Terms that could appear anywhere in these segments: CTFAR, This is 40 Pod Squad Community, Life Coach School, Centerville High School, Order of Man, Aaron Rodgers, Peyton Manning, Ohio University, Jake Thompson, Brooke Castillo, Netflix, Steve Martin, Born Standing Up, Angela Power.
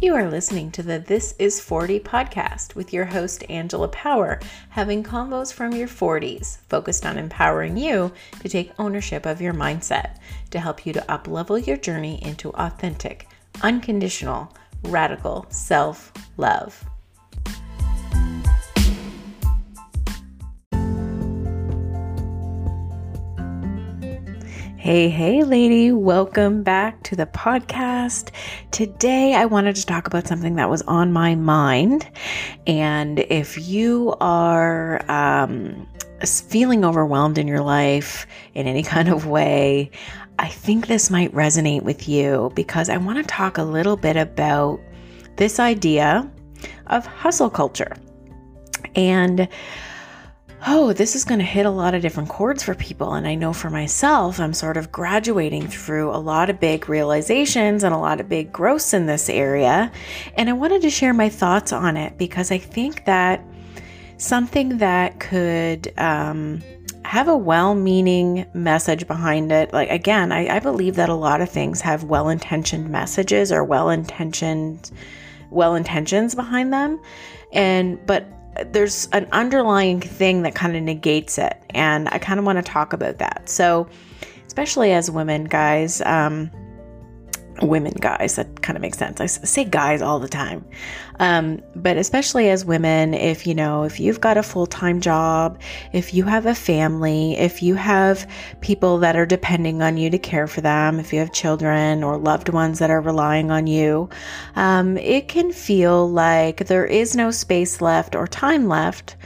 You are listening to the This is 40 podcast with your host, Angela Power, having combos from your 40s focused on empowering you to take ownership of your mindset to help you to uplevel your journey into authentic, unconditional, radical self-love. Hey, lady, welcome back to the podcast. Today, I wanted to talk about something that was on my mind. And if you are feeling overwhelmed in your life in any kind of way, I think this might resonate with you because I want to talk a little bit about this idea of hustle culture. And this is going to hit a lot of different chords for people. And I know for myself, I'm sort of graduating through a lot of big realizations and a lot of big growths in this area. And I wanted to share my thoughts on it because I think that something that could have a well-meaning message behind it. Like, again, I believe that a lot of things have well-intentioned messages or well-intentions behind them. But there's an underlying thing that kind of negates it. And I kind of want to talk about that. So especially as women, guys, that kind of makes sense. I say guys all the time. But especially as women, if you've got a full-time job, if you have a family, if you have people that are depending on you to care for them, if you have children or loved ones that are relying on you, it can feel like there is no space left or time left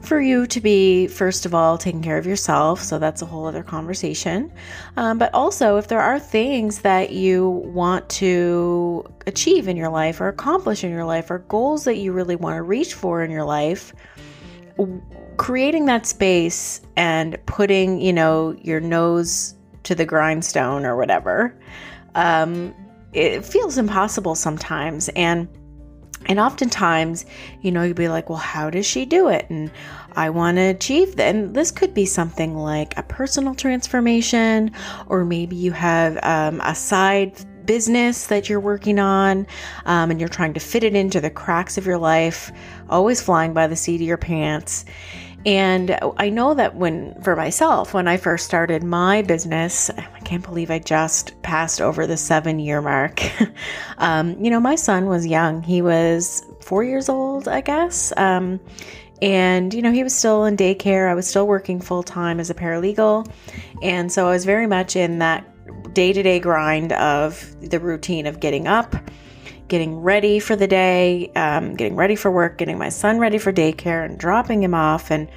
for you to be, first of all, taking care of yourself. So that's a whole other conversation. But also, if there are things that you want to achieve in your life or accomplish in your life or goals that you really want to reach for in your life, creating that space and putting, your nose to the grindstone or whatever, it feels impossible sometimes. And oftentimes, you'd be like, well, how does she do it? And I want to achieve that. And this could be something like a personal transformation, or maybe you have a side business that you're working on, and you're trying to fit it into the cracks of your life, always flying by the seat of your pants. And I know that for myself, when I first started my business, I can't believe I just passed over the 7-year mark. My son was young. He was 4 years old, I guess. And he was still in daycare. I was still working full time as a paralegal. And so I was very much in that day-to-day grind of the routine of getting up, getting ready for the day, getting ready for work, getting my son ready for daycare and dropping him off and,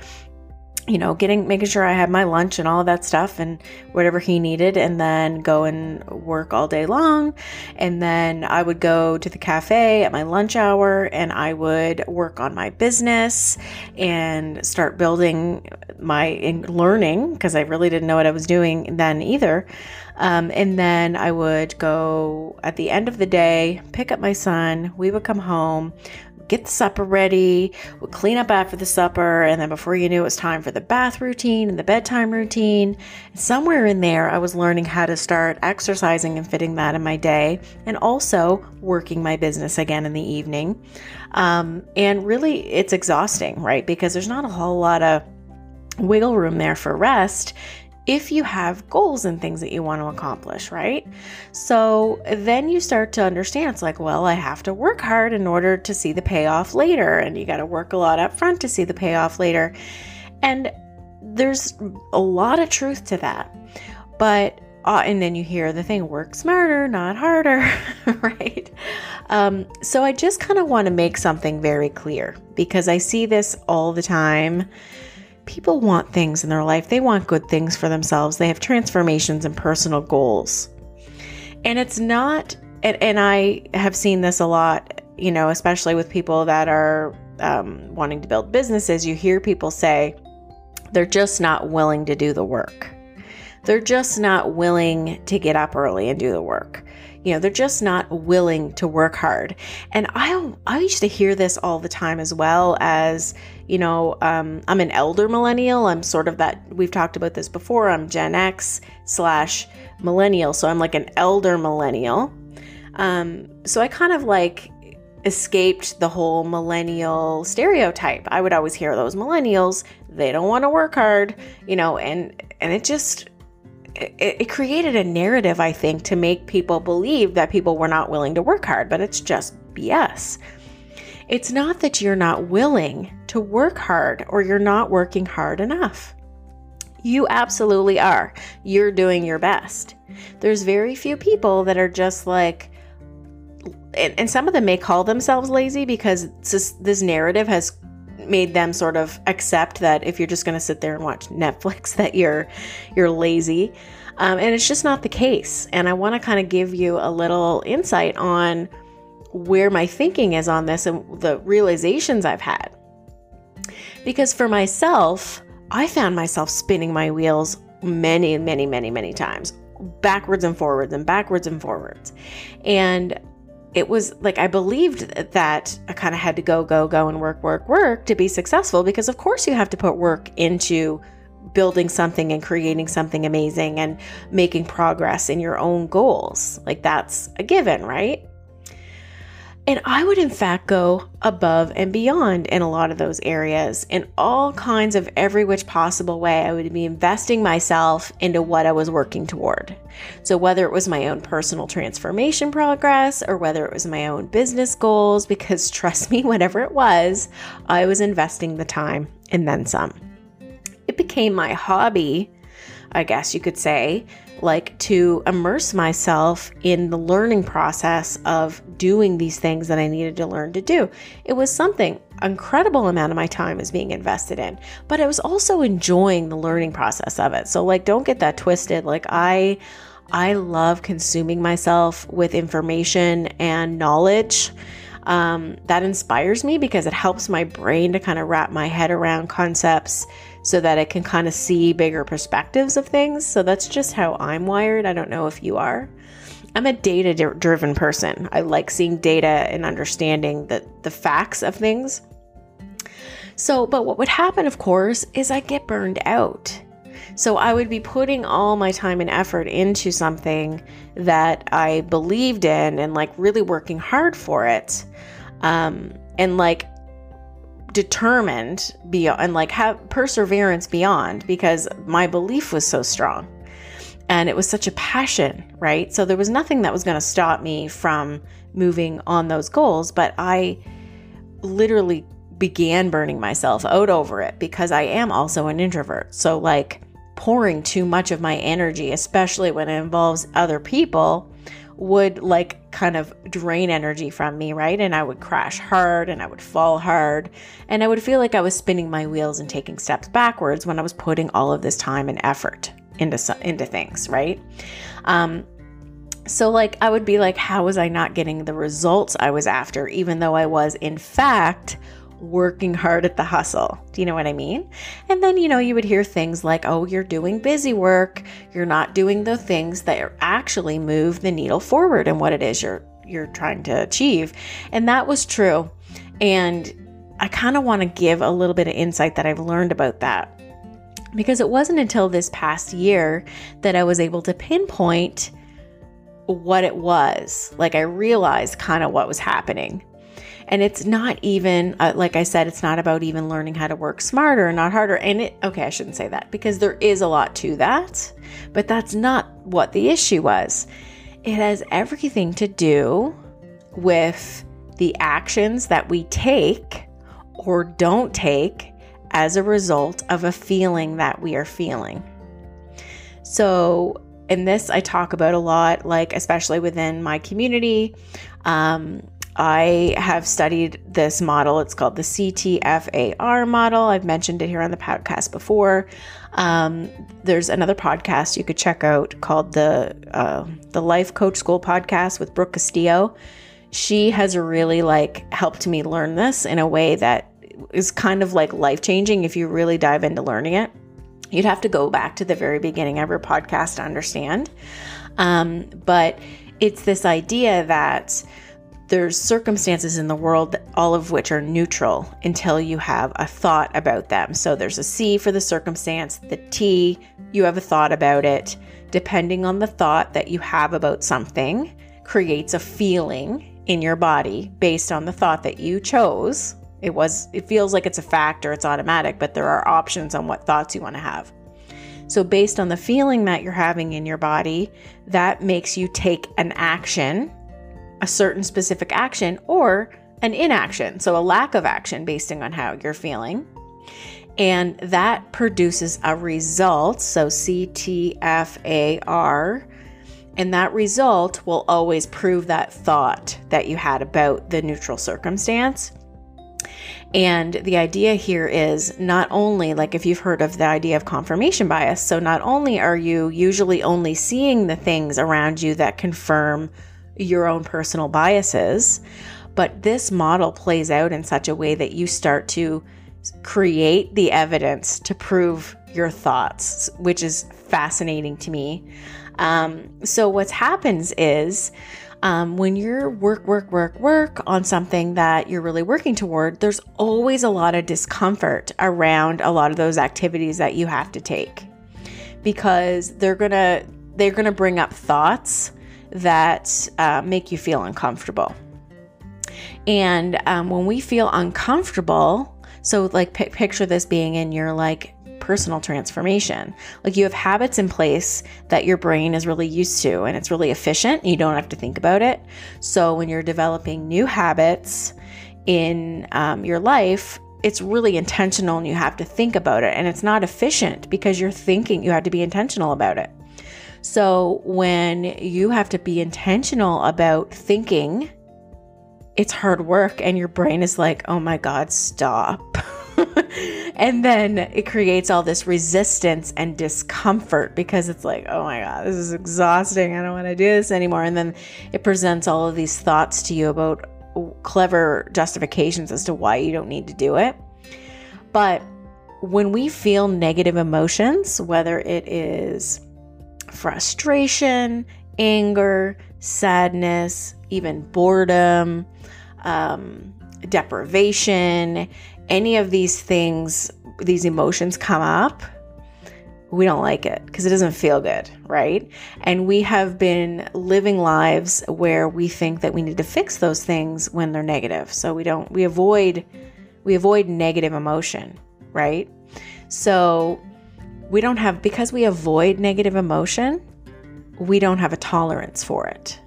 making sure I had my lunch and all of that stuff and whatever he needed, and then go and work all day long. And then I would go to the cafe at my lunch hour and I would work on my business and start building learning, because I really didn't know what I was doing then either. And then I would go at the end of the day, pick up my son. We would come home, get the supper ready, we'll clean up after the supper. And then before you knew it, was time for the bath routine and the bedtime routine. Somewhere in there, I was learning how to start exercising and fitting that in my day, and also working my business again in the evening. And really, it's exhausting, right? Because there's not a whole lot of wiggle room there for rest if you have goals and things that you want to accomplish, right? So then you start to understand, it's like, well, I have to work hard in order to see the payoff later. And you got to work a lot up front to see the payoff later. And there's a lot of truth to that. But, and then you hear the thing, work smarter, not harder, right? So I just kind of want to make something very clear, because I see this all the time. People want things in their life. They want good things for themselves. They have transformations and personal goals. And it's not, and I have seen this a lot, especially with people that are wanting to build businesses. You hear people say, they're just not willing to do the work. They're just not willing to get up early and do the work. They're just not willing to work hard. And I used to hear this all the time, as well as, I'm an elder millennial. I'm sort of that, we've talked about this before. I'm Gen X / millennial. So I'm like an elder millennial. So I kind of like escaped the whole millennial stereotype. I would always hear those millennials, they don't want to work hard, you know, and it just, it created a narrative, I think, to make people believe that people were not willing to work hard, but it's just BS. It's not that you're not willing to work hard or you're not working hard enough. You absolutely are. You're doing your best. There's very few people that are just like, and some of them may call themselves lazy because this narrative has made them sort of accept that if you're just going to sit there and watch Netflix, that you're lazy. And it's just not the case. And I want to kind of give you a little insight on where my thinking is on this and the realizations I've had. Because for myself, I found myself spinning my wheels many, many, many, many times, backwards and forwards. And it was like, I believed that I kind of had to go and work to be successful, because of course you have to put work into building something and creating something amazing and making progress in your own goals. Like, that's a given, right? And I would, in fact, go above and beyond in a lot of those areas in all kinds of every which possible way. I would be investing myself into what I was working toward. So whether it was my own personal transformation progress or whether it was my own business goals, because trust me, whatever it was, I was investing the time and then some. It became my hobby, I guess you could say, like to immerse myself in the learning process of doing these things that I needed to learn to do. It was something, incredible amount of my time was being invested in, but I was also enjoying the learning process of it. So like, don't get that twisted. Like I love consuming myself with information and knowledge. That inspires me because it helps my brain to kind of wrap my head around concepts so that I can kind of see bigger perspectives of things. So that's just how I'm wired. I don't know if you are. I'm a data-driven person. I like seeing data and understanding the facts of things. So, but what would happen, of course, is I get burned out. So I would be putting all my time and effort into something that I believed in and like really working hard for it. And like determined beyond and like have perseverance beyond, because my belief was so strong and it was such a passion, right? So there was nothing that was going to stop me from moving on those goals, but I literally began burning myself out over it because I am also an introvert. So like pouring too much of my energy, especially when it involves other people, would like kind of drain energy from me, right? And I would crash hard and I would fall hard and I would feel like I was spinning my wheels and taking steps backwards when I was putting all of this time and effort into things, right? So like, I would be like, how was I not getting the results I was after, even though I was in fact working hard at the hustle? Do you know what I mean? And then, you know, you would hear things like, oh, you're doing busy work. You're not doing the things that actually move the needle forward and what it is you're trying to achieve. And that was true. And I kind of want to give a little bit of insight that I've learned about that, because it wasn't until this past year that I was able to pinpoint what it was. Like I realized kind of what was happening. And it's not even, like I said, it's not about even learning how to work smarter and not harder. And I shouldn't say that, because there is a lot to that, but that's not what the issue was. It has everything to do with the actions that we take or don't take as a result of a feeling that we are feeling. So, and this I talk about a lot, like especially within my community. I have studied this model. It's called the CTFAR model. I've mentioned it here on the podcast before. There's another podcast you could check out called the Life Coach School podcast with Brooke Castillo. She has really like helped me learn this in a way that is kind of like life-changing if you really dive into learning it. You'd have to go back to the very beginning of her podcast to understand. But it's this idea that there's circumstances in the world, all of which are neutral until you have a thought about them. So there's a C for the circumstance, the T, you have a thought about it. Depending on the thought that you have about something creates a feeling in your body based on the thought that you chose. It feels like it's a fact or it's automatic, but there are options on what thoughts you want to have. So based on the feeling that you're having in your body, that makes you take an action, a certain specific action, or an inaction, so a lack of action based on how you're feeling. And that produces a result, so CTFAR, and that result will always prove that thought that you had about the neutral circumstance. And the idea here is not only, like if you've heard of the idea of confirmation bias, so not only are you usually only seeing the things around you that confirm your own personal biases, but this model plays out in such a way that you start to create the evidence to prove your thoughts, which is fascinating to me. So what happens is, when you're work on something that you're really working toward, there's always a lot of discomfort around a lot of those activities that you have to take, because they're gonna bring up thoughts that make you feel uncomfortable. And when we feel uncomfortable, so like picture this being in your like personal transformation. Like you have habits in place that your brain is really used to and it's really efficient. You don't have to think about it. So when you're developing new habits in your life, it's really intentional and you have to think about it, and it's not efficient because you're thinking. You have to be intentional about it. So when you have to be intentional about thinking, it's hard work and your brain is like, oh my God, stop. And then it creates all this resistance and discomfort because it's like, oh my God, this is exhausting. I don't want to do this anymore. And then it presents all of these thoughts to you about clever justifications as to why you don't need to do it. But when we feel negative emotions, whether it is frustration, anger, sadness, even boredom, deprivation, any of these things, these emotions come up, we don't like it because it doesn't feel good, right? And we have been living lives where we think that we need to fix those things when they're negative. So we avoid negative emotion, right? So because we avoid negative emotion, we don't have a tolerance for it.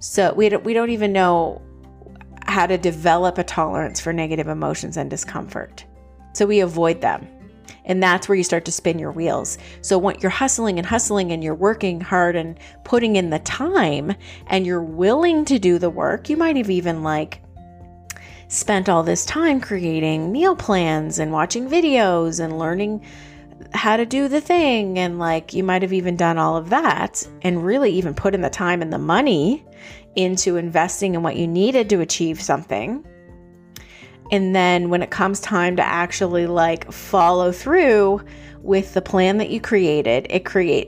So we don't even know how to develop a tolerance for negative emotions and discomfort. So we avoid them. And that's where you start to spin your wheels. So when you're hustling and you're working hard and putting in the time and you're willing to do the work, you might have even like spent all this time creating meal plans and watching videos and learning how to do the thing. And like, you might've even done all of that and really even put in the time and the money into investing in what you needed to achieve something. And then when it comes time to actually like follow through with the plan that you created,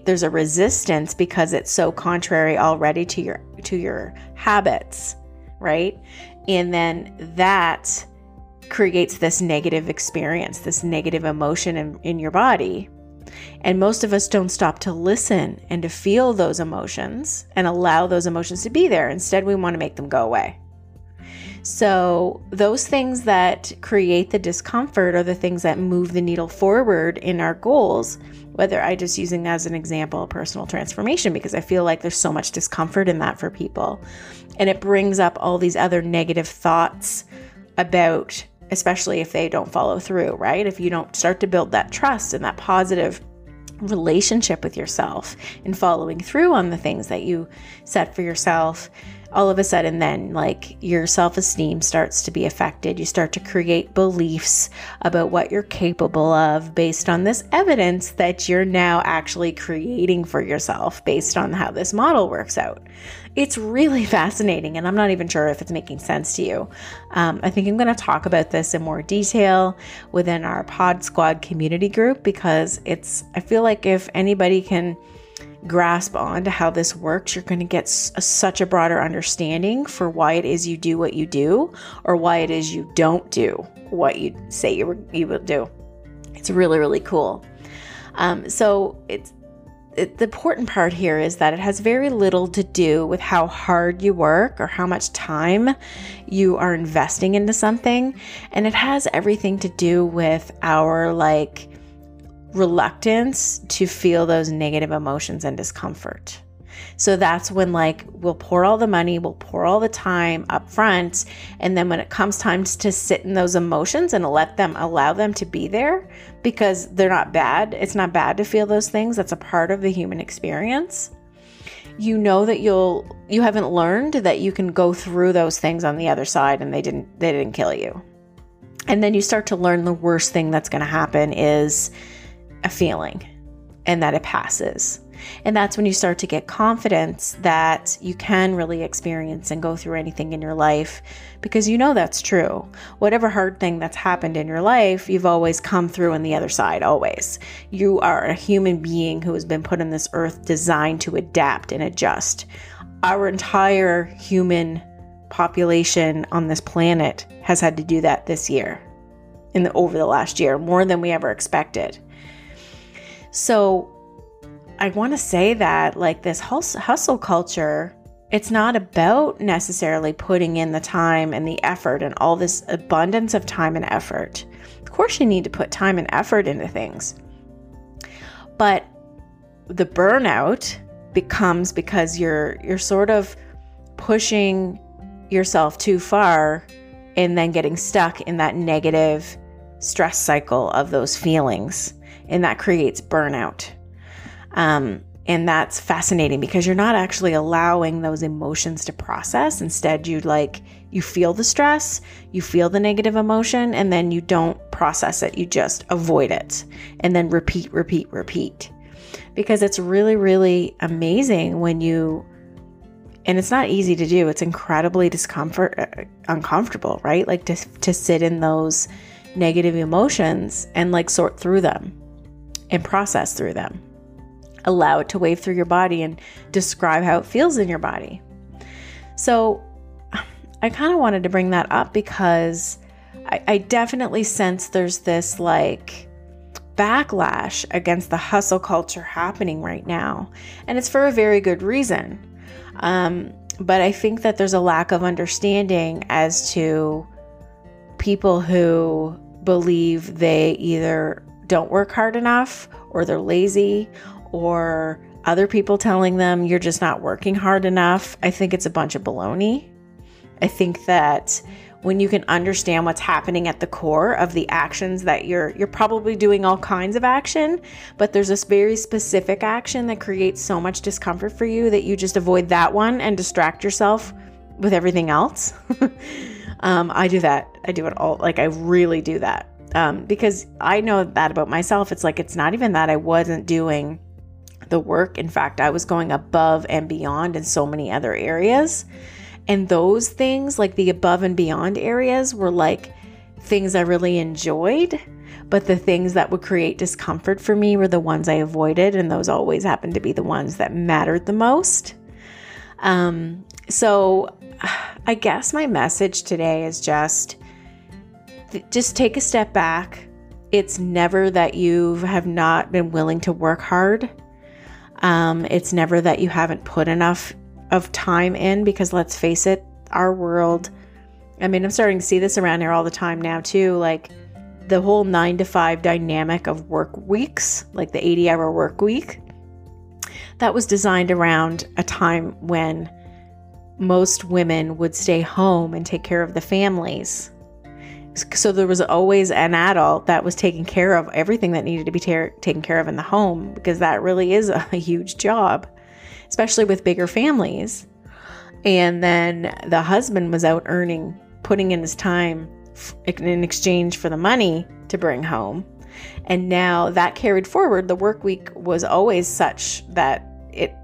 there's a resistance because it's so contrary already to your habits, right? And then that creates this negative experience, this negative emotion in your body. And most of us don't stop to listen and to feel those emotions and allow those emotions to be there. Instead, we want to make them go away. So those things that create the discomfort are the things that move the needle forward in our goals, whether I just using as an example, personal transformation, because I feel like there's so much discomfort in that for people. And it brings up all these other negative thoughts about, especially if they don't follow through, right? If you don't start to build that trust and that positive relationship with yourself and following through on the things that you set for yourself, all of a sudden then like your self-esteem starts to be affected. You start to create beliefs about what you're capable of based on this evidence that you're now actually creating for yourself based on how this model works out. It's really fascinating, and I'm not even sure if it's making sense to you. I think I'm going to talk about this in more detail within our Pod Squad community group, because I feel like if anybody can grasp on to how this works, you're going to get such a broader understanding for why it is you do what you do, or why it is you don't do what you say you will do. It's really, really cool. So it's the important part here is that it has very little to do with how hard you work or how much time you are investing into something. And it has everything to do with our reluctance to feel those negative emotions and discomfort. So that's when we'll pour all the money, we'll pour all the time up front. And then when it comes time to sit in those emotions and allow them to be there, because they're not bad. It's not bad to feel those things. That's a part of the human experience. You know that you haven't learned that you can go through those things on the other side and they didn't kill you. And then you start to learn the worst thing that's going to happen is a feeling and that it passes. And that's when you start to get confidence that you can really experience and go through anything in your life, because you know that's true. Whatever hard thing that's happened in your life, you've always come through on the other side, always. You are a human being who has been put on this earth designed to adapt and adjust. Our entire human population on this planet has had to do that this year, over the last year, more than we ever expected. So I want to say that this hustle culture, it's not about necessarily putting in the time and the effort and all this abundance of time and effort. Of course you need to put time and effort into things, but the burnout becomes because you're sort of pushing yourself too far and then getting stuck in that negative stress cycle of those feelings, and that creates burnout. And that's fascinating because you're not actually allowing those emotions to process. Instead, you feel the stress, you feel the negative emotion, and then you don't process it. You just avoid it and then repeat. Because it's really, really amazing when and it's not easy to do. It's incredibly uncomfortable, right? To sit in those negative emotions and sort through them and process through them. Allow it to wave through your body and describe how it feels in your body. So I kind of wanted to bring that up because I definitely sense there's this backlash against the hustle culture happening right now. And it's for a very good reason. But I think that there's a lack of understanding as to people who believe they either don't work hard enough or they're lazy, or other people telling them you're just not working hard enough. I think it's a bunch of baloney. I think that when you can understand what's happening at the core of the actions that you're probably doing all kinds of action, but there's this very specific action that creates so much discomfort for you that you just avoid that one and distract yourself with everything else. I do that. I do it all. I really do that. Because I know that about myself. It's not even that I wasn't doing the work. In fact, I was going above and beyond in so many other areas. And those things, the above and beyond areas, were things I really enjoyed, but the things that would create discomfort for me were the ones I avoided. And those always happened to be the ones that mattered the most. So I guess my message today is just take a step back. It's never that you have not been willing to work hard. It's never that you haven't put enough of time in, because let's face it, our world, I'm starting to see this around here all the time now too, the whole 9-to-5 dynamic of work weeks, the 80-hour work week, that was designed around a time when most women would stay home and take care of the families. So there was always an adult that was taking care of everything that needed to be taken care of in the home, because that really is a huge job, especially with bigger families. And then the husband was out earning, putting in his time in exchange for the money to bring home. And now that carried forward. The work week was always such that it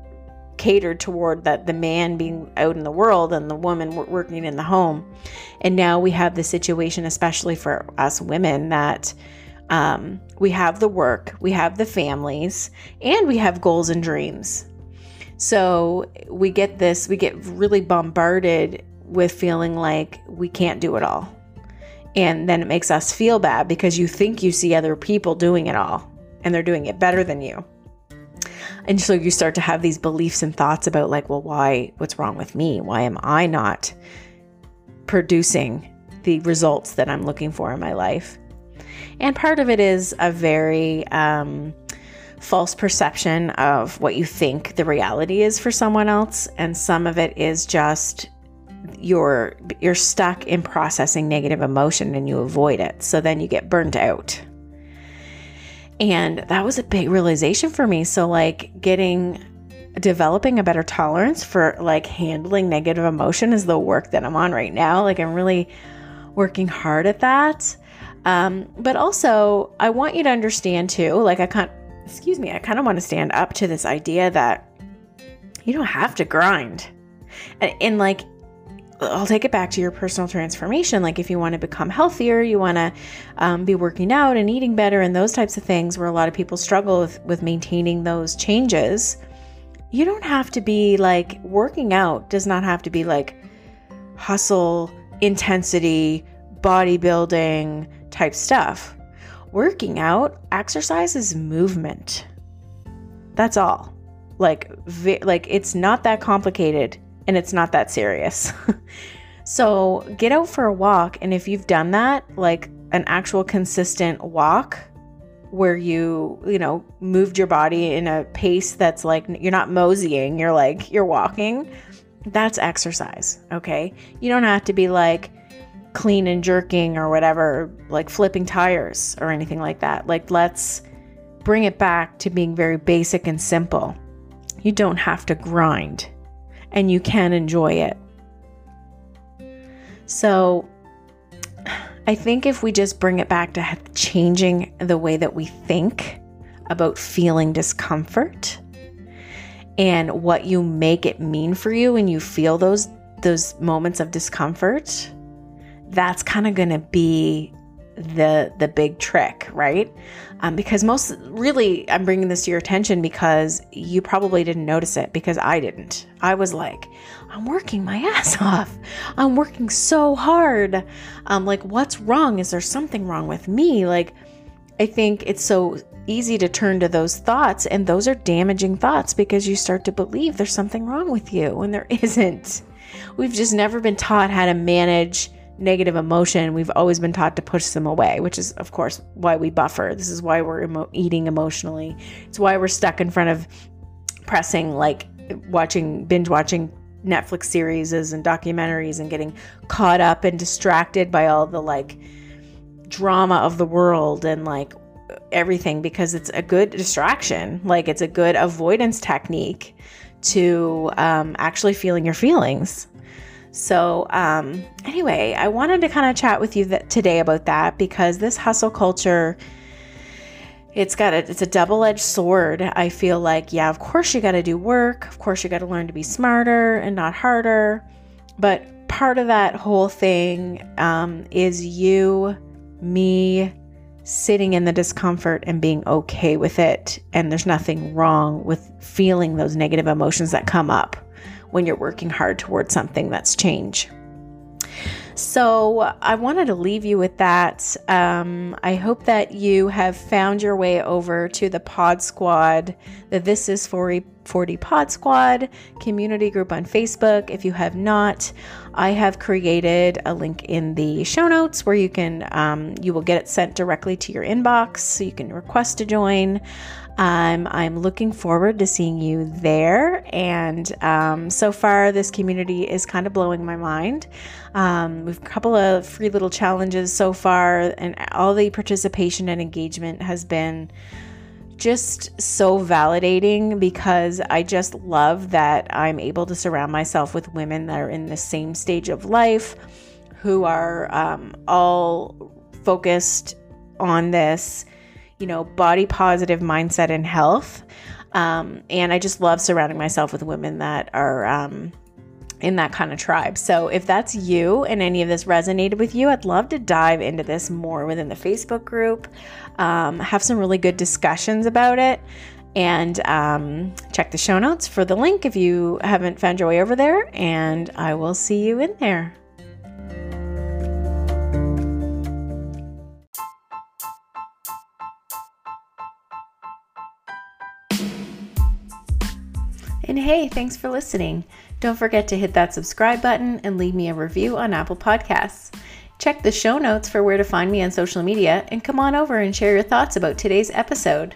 catered toward that, the man being out in the world and the woman working in the home. And now we have the situation, especially for us women, that we have the work, we have the families, and we have goals and dreams. So we get really bombarded with feeling like we can't do it all. And then it makes us feel bad because you think you see other people doing it all and they're doing it better than you. And so you start to have these beliefs and thoughts about like, well, why, what's wrong with me? Why am I not producing the results that I'm looking for in my life? And part of it is a very false perception of what you think the reality is for someone else. And some of it is just you're stuck in processing negative emotion and you avoid it. So then you get burnt out. And that was a big realization for me. So like developing a better tolerance for like handling negative emotion is the work that I'm on right now. Like I'm really working hard at that. But also I want you to understand too, like I kind of want to stand up to this idea that you don't have to grind. And like, I'll take it back to your personal transformation. Like if you want to become healthier, you want to be working out and eating better and those types of things where a lot of people struggle with maintaining those changes. You don't have to be like, working out does not have to be like hustle, intensity, bodybuilding type stuff. Working out, exercise is movement. That's all. Like it's not that complicated. And it's not that serious. So get out for a walk. And if you've done that, like an actual consistent walk where you moved your body in a pace that's like, you're not moseying, you're walking, that's exercise. Okay. You don't have to be like clean and jerking or whatever, like flipping tires or anything like that. Like let's bring it back to being very basic and simple. You don't have to grind. And you can enjoy it. So I think if we just bring it back to changing the way that we think about feeling discomfort and what you make it mean for you when you feel those moments of discomfort, that's kind of going to be the big trick, right? Because really I'm bringing this to your attention because you probably didn't notice it, because I didn't. I was like, I'm working my ass off. I'm working so hard. Like what's wrong? Is there something wrong with me? Like, I think it's so easy to turn to those thoughts, and those are damaging thoughts because you start to believe there's something wrong with you when there isn't. We've just never been taught how to manage negative emotion. We've always been taught to push them away, which is of course why we buffer. This is why we're eating emotionally. It's why we're stuck in front of pressing, like binge watching Netflix series and documentaries and getting caught up and distracted by all the like drama of the world and like everything, because it's a good distraction. Like it's a good avoidance technique to actually feeling your feelings. So anyway, I wanted to kind of chat with you today about that, because this hustle culture, it's a double-edged sword. I feel like, yeah, of course you got to do work. Of course you got to learn to be smarter and not harder. But part of that whole thing is me sitting in the discomfort and being okay with it. And there's nothing wrong with feeling those negative emotions that come up when you're working hard towards something that's change. So I wanted to leave you with that. I hope that you have found your way over to the Pod Squad, the This is 40 Pod Squad community group on Facebook. If you have not, I have created a link in the show notes where you can, you will get it sent directly to your inbox, so you can request to join. I'm looking forward to seeing you there. And so far, this community is kind of blowing my mind. We've a couple of free little challenges so far, and all the participation and engagement has been just so validating, because I just love that I'm able to surround myself with women that are in the same stage of life, who are all focused on this, body positive mindset and health. And I just love surrounding myself with women that are in that kind of tribe. So if that's you and any of this resonated with you, I'd love to dive into this more within the Facebook group, have some really good discussions about it, and check the show notes for the link if you haven't found your way over there, and I will see you in there. And hey, thanks for listening. Don't forget to hit that subscribe button and leave me a review on Apple Podcasts. Check the show notes for where to find me on social media, and come on over and share your thoughts about today's episode.